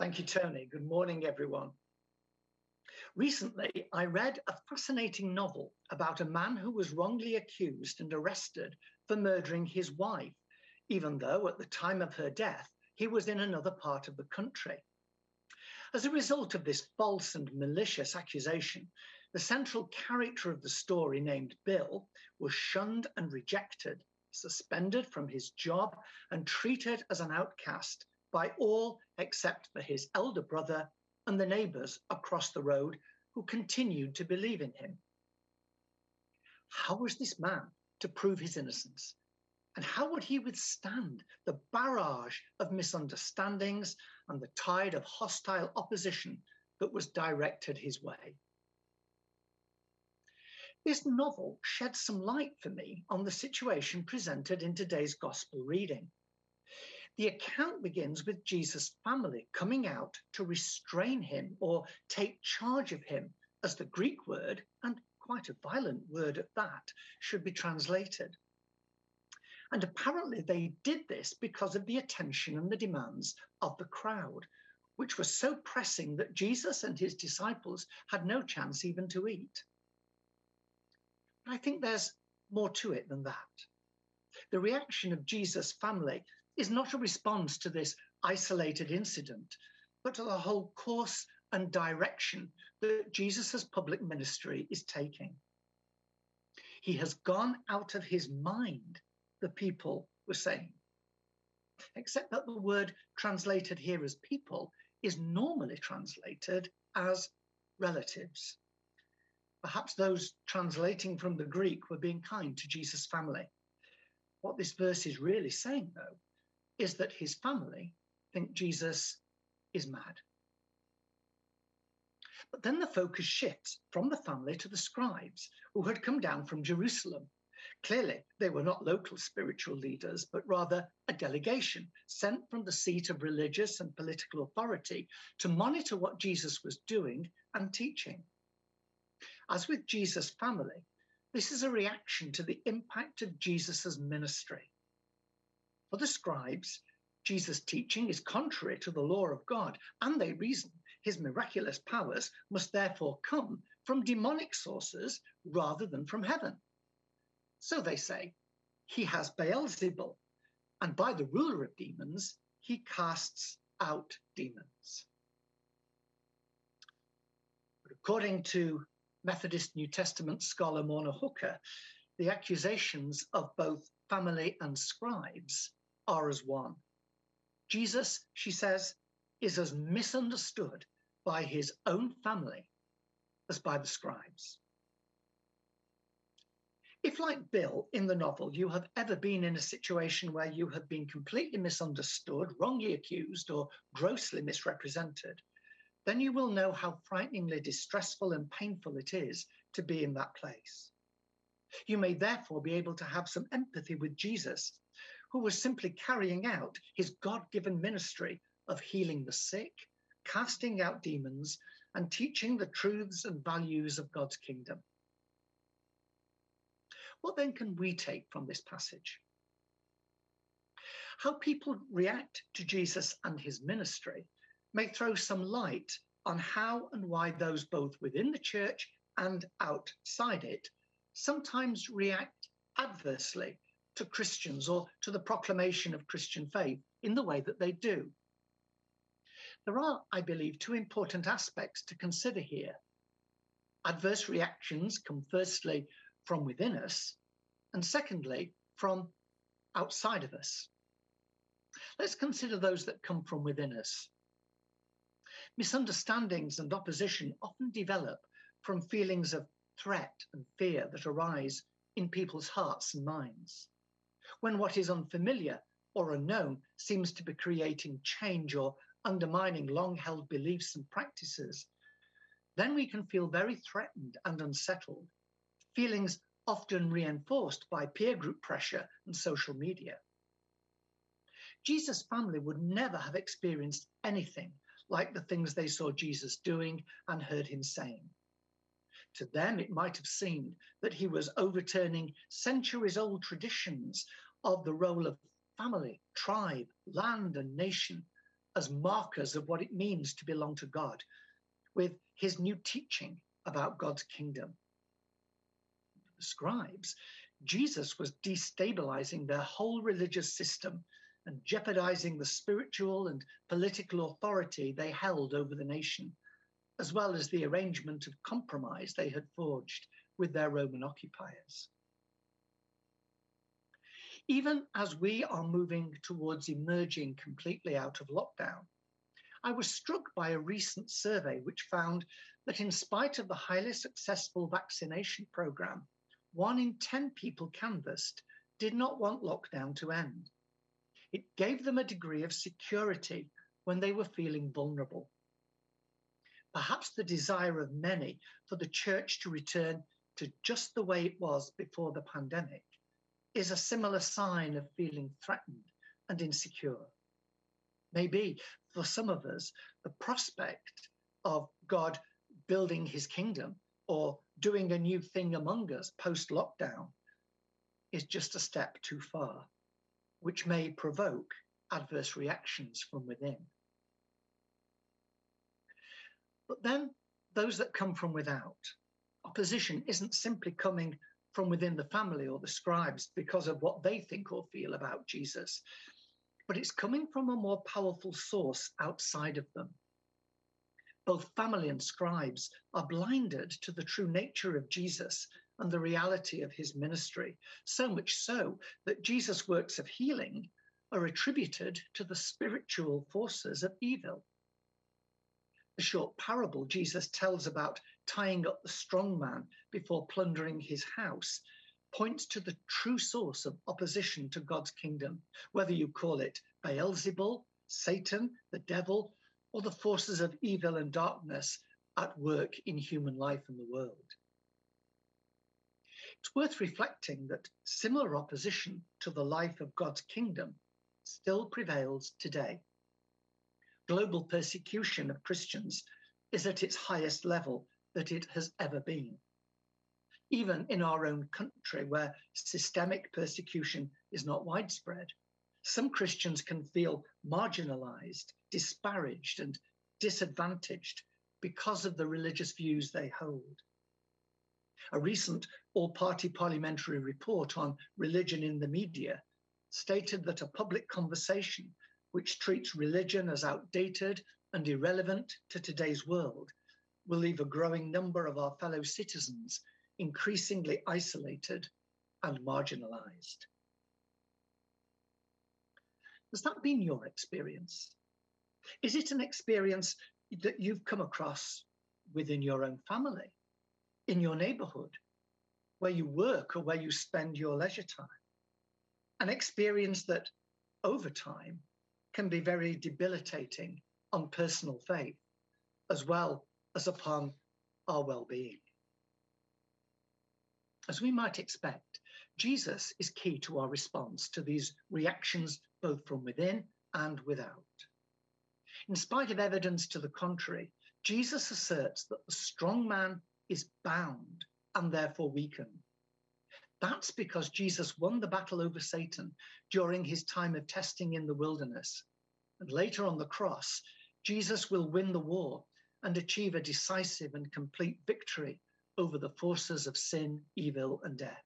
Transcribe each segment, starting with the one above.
Thank you, Tony. Good morning, everyone. Recently, I read a fascinating novel about a man who was wrongly accused and arrested for murdering his wife, even though at the time of her death, he was in another part of the country. As a result of this false and malicious accusation, the central character of the story, named Bill, was shunned and rejected, suspended from his job, and treated as an outcast by all except for his elder brother and the neighbours across the road who continued to believe in him. How was this man to prove his innocence? And how would he withstand the barrage of misunderstandings and the tide of hostile opposition that was directed his way? This novel shed some light for me on the situation presented in today's gospel reading. The account begins with Jesus' family coming out to restrain him or take charge of him, as the Greek word, and quite a violent word at that, should be translated. And apparently they did this because of the attention and the demands of the crowd, which were so pressing that Jesus and his disciples had no chance even to eat. I think there's more to it than that. The reaction of Jesus' family is not a response to this isolated incident, but to the whole course and direction that Jesus' public ministry is taking. He has gone out of his mind, the people were saying. Except that the word translated here as people is normally translated as relatives. Perhaps those translating from the Greek were being kind to Jesus' family. What this verse is really saying, though, is that his family think Jesus is mad. But then the focus shifts from the family to the scribes who had come down from Jerusalem. Clearly, they were not local spiritual leaders, but rather a delegation sent from the seat of religious and political authority to monitor what Jesus was doing and teaching. As with Jesus' family, this is a reaction to the impact of Jesus' ministry. For the scribes, Jesus' teaching is contrary to the law of God, and they reason his miraculous powers must therefore come from demonic sources rather than from heaven. So they say, he has Beelzebul, and by the ruler of demons, he casts out demons. But according to Methodist New Testament scholar Mona Hooker, the accusations of both family and scribes are as one. Jesus, she says, is as misunderstood by his own family as by the scribes. If, like Bill in the novel, you have ever been in a situation where you have been completely misunderstood, wrongly accused, or grossly misrepresented, then you will know how frighteningly distressful and painful it is to be in that place. You may therefore be able to have some empathy with Jesus, who was simply carrying out his God-given ministry of healing the sick, casting out demons, and teaching the truths and values of God's kingdom. What then can we take from this passage? How people react to Jesus and his ministry may throw some light on how and why those both within the church and outside it sometimes react adversely to Christians or to the proclamation of Christian faith in the way that they do. There are, I believe, two important aspects to consider here. Adverse reactions come firstly from within us, and secondly, from outside of us. Let's consider those that come from within us. Misunderstandings and opposition often develop from feelings of threat and fear that arise in people's hearts and minds. When what is unfamiliar or unknown seems to be creating change or undermining long-held beliefs and practices, then we can feel very threatened and unsettled, feelings often reinforced by peer group pressure and social media. Jesus' family would never have experienced anything like the things they saw Jesus doing and heard him saying. To them, it might have seemed that he was overturning centuries-old traditions of the role of family, tribe, land, and nation, as markers of what it means to belong to God with his new teaching about God's kingdom. The scribes, Jesus was destabilizing their whole religious system and jeopardizing the spiritual and political authority they held over the nation, as well as the arrangement of compromise they had forged with their Roman occupiers. Even as we are moving towards emerging completely out of lockdown, I was struck by a recent survey which found that in spite of the highly successful vaccination program, 1 in 10 people canvassed did not want lockdown to end. It gave them a degree of security when they were feeling vulnerable. Perhaps the desire of many for the church to return to just the way it was before the pandemic is a similar sign of feeling threatened and insecure. Maybe for some of us, the prospect of God building his kingdom or doing a new thing among us post-lockdown is just a step too far, which may provoke adverse reactions from within. But then those that come from without. Opposition isn't simply coming from within the family or the scribes because of what they think or feel about Jesus, but it's coming from a more powerful source outside of them. Both family and scribes are blinded to the true nature of Jesus and the reality of his ministry, so much so that Jesus' works of healing are attributed to the spiritual forces of evil. The short parable Jesus tells about tying up the strong man before plundering his house points to the true source of opposition to God's kingdom, whether you call it Beelzebul, Satan, the devil, or the forces of evil and darkness at work in human life and the world. It's worth reflecting that similar opposition to the life of God's kingdom still prevails today. Global persecution of Christians is at its highest level that it has ever been. Even in our own country, where systemic persecution is not widespread, some Christians can feel marginalized, disparaged, and disadvantaged because of the religious views they hold. A recent all-party parliamentary report on religion in the media stated that a public conversation which treats religion as outdated and irrelevant to today's world will leave a growing number of our fellow citizens increasingly isolated and marginalized. Has that been your experience? Is it an experience that you've come across within your own family, in your neighborhood, where you work or where you spend your leisure time? An experience that, over time, can be very debilitating on personal faith, as well as upon our well-being. As we might expect, Jesus is key to our response to these reactions, both from within and without. In spite of evidence to the contrary, Jesus asserts that the strong man is bound and therefore weakened. That's because Jesus won the battle over Satan during his time of testing in the wilderness. And later on the cross, Jesus will win the war and achieve a decisive and complete victory over the forces of sin, evil, and death.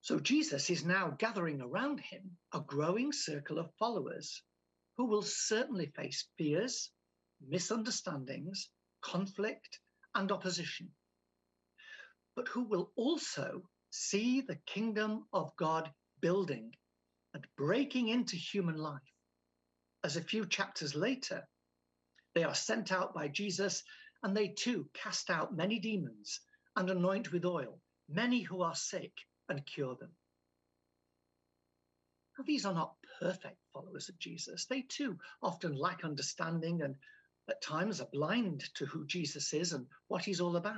So Jesus is now gathering around him a growing circle of followers who will certainly face fears, misunderstandings, conflict, and opposition, but who will also see the kingdom of God building and breaking into human life. As a few chapters later, they are sent out by Jesus, and they too cast out many demons and anoint with oil many who are sick and cure them. Now, these are not perfect followers of Jesus. They too often lack understanding and at times are blind to who Jesus is and what he's all about.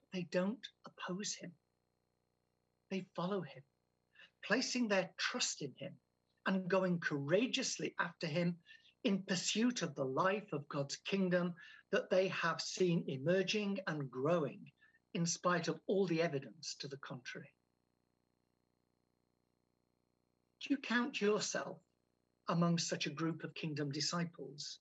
But they don't oppose him. They follow him, placing their trust in him and going courageously after him in pursuit of the life of God's kingdom that they have seen emerging and growing in spite of all the evidence to the contrary. Do you count yourself among such a group of kingdom disciples.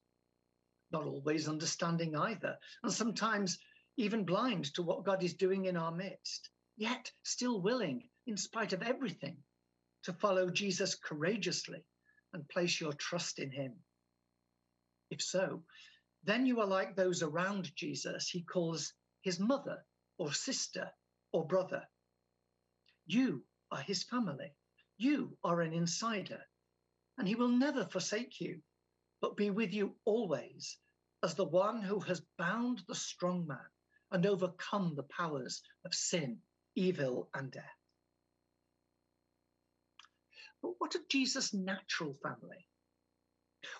Not always understanding either, and sometimes even blind to what God is doing in our midst, yet still willing, in spite of everything, to follow Jesus courageously and place your trust in him. If so, then you are like those around Jesus he calls his mother or sister or brother. You are his family. You are an insider, and he will never forsake you, but be with you always as the one who has bound the strong man and overcome the powers of sin, evil, and death. But what of Jesus' natural family?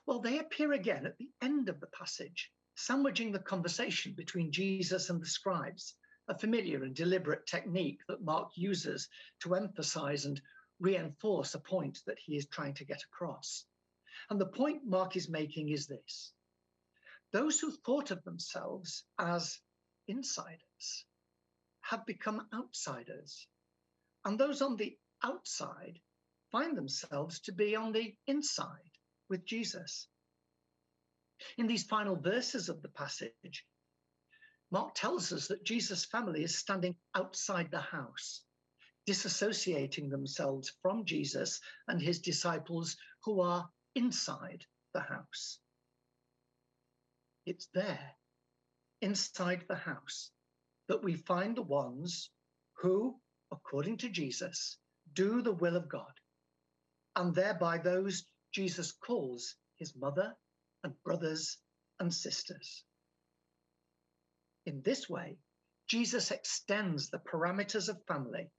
Well, they appear again at the end of the passage, sandwiching the conversation between Jesus and the scribes, a familiar and deliberate technique that Mark uses to emphasize and reinforce a point that he is trying to get across. And the point Mark is making is this: those who thought of themselves as insiders have become outsiders, and those on the outside find themselves to be on the inside with Jesus. In these final verses of the passage, Mark tells us that Jesus' family is standing outside the house, disassociating themselves from Jesus and his disciples who are inside the house. It's there, inside the house, that we find the ones who, according to Jesus, do the will of God, and thereby those Jesus calls his mother and brothers and sisters. In this way, Jesus extends the parameters of family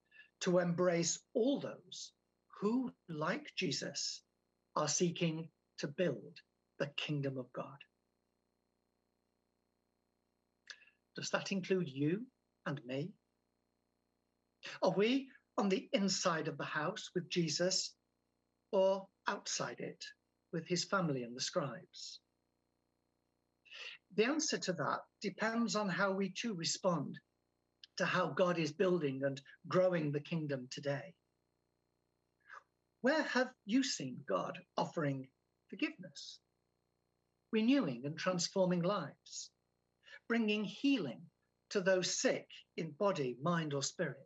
to embrace all those who, like Jesus, are seeking to build the kingdom of God. Does that include you and me? Are we on the inside of the house with Jesus, or outside it with his family and the scribes? The answer to that depends on how we too respond to how God is building and growing the kingdom today. Where have you seen God offering forgiveness, renewing and transforming lives, bringing healing to those sick in body, mind, or spirit,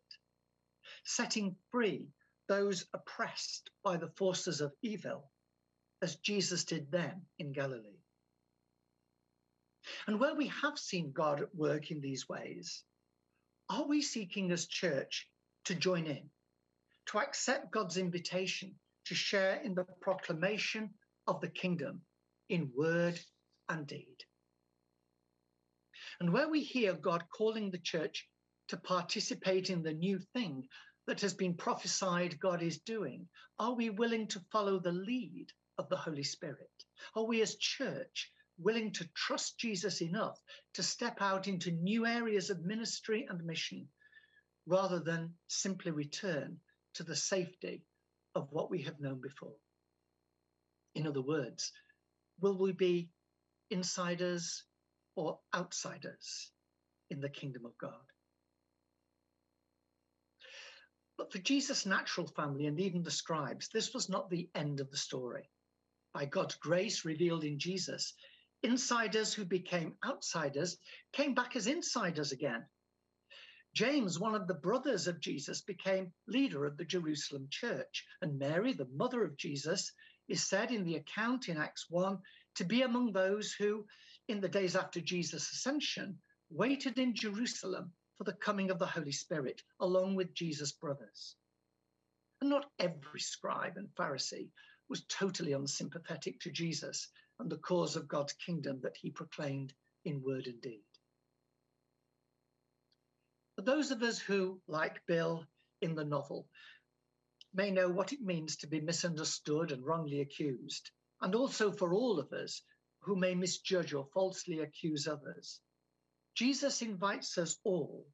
setting free those oppressed by the forces of evil, as Jesus did them in Galilee? And where we have seen God at work in these ways, are we seeking as church to join in, to accept God's invitation to share in the proclamation of the kingdom in word and deed? And where we hear God calling the church to participate in the new thing that has been prophesied God is doing, are we willing to follow the lead of the Holy Spirit? Are we as church willing to trust Jesus enough to step out into new areas of ministry and mission, rather than simply return to the safety of what we have known before? In other words, will we be insiders or outsiders in the kingdom of God? But for Jesus' natural family and even the scribes, this was not the end of the story. By God's grace revealed in Jesus, insiders who became outsiders came back as insiders again. James, one of the brothers of Jesus, became leader of the Jerusalem church, and Mary, the mother of Jesus, is said in the account in Acts 1 to be among those who, in the days after Jesus' ascension, waited in Jerusalem for the coming of the Holy Spirit, along with Jesus' brothers. And not every scribe and Pharisee was totally unsympathetic to Jesus and the cause of God's kingdom that he proclaimed in word and deed. But those of us who, like Bill in the novel, may know what it means to be misunderstood and wrongly accused, and also for all of us who may misjudge or falsely accuse others, Jesus invites us all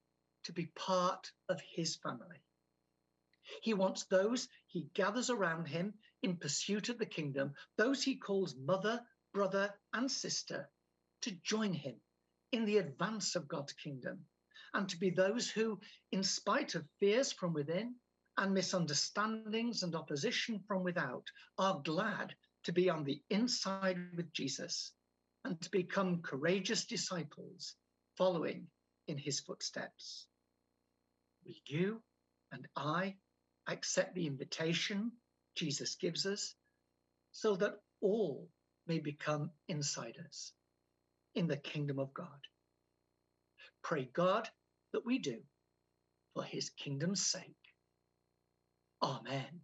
to be part of his family. He wants those he gathers around him in pursuit of the kingdom, those he calls mother, brother, and sister, to join him in the advance of God's kingdom, and to be those who, in spite of fears from within and misunderstandings and opposition from without, are glad to be on the inside with Jesus and to become courageous disciples following in his footsteps. Will you and I accept the invitation Jesus gives us so that all may become insiders in the kingdom of God? Pray God that we do, for his kingdom's sake. Amen.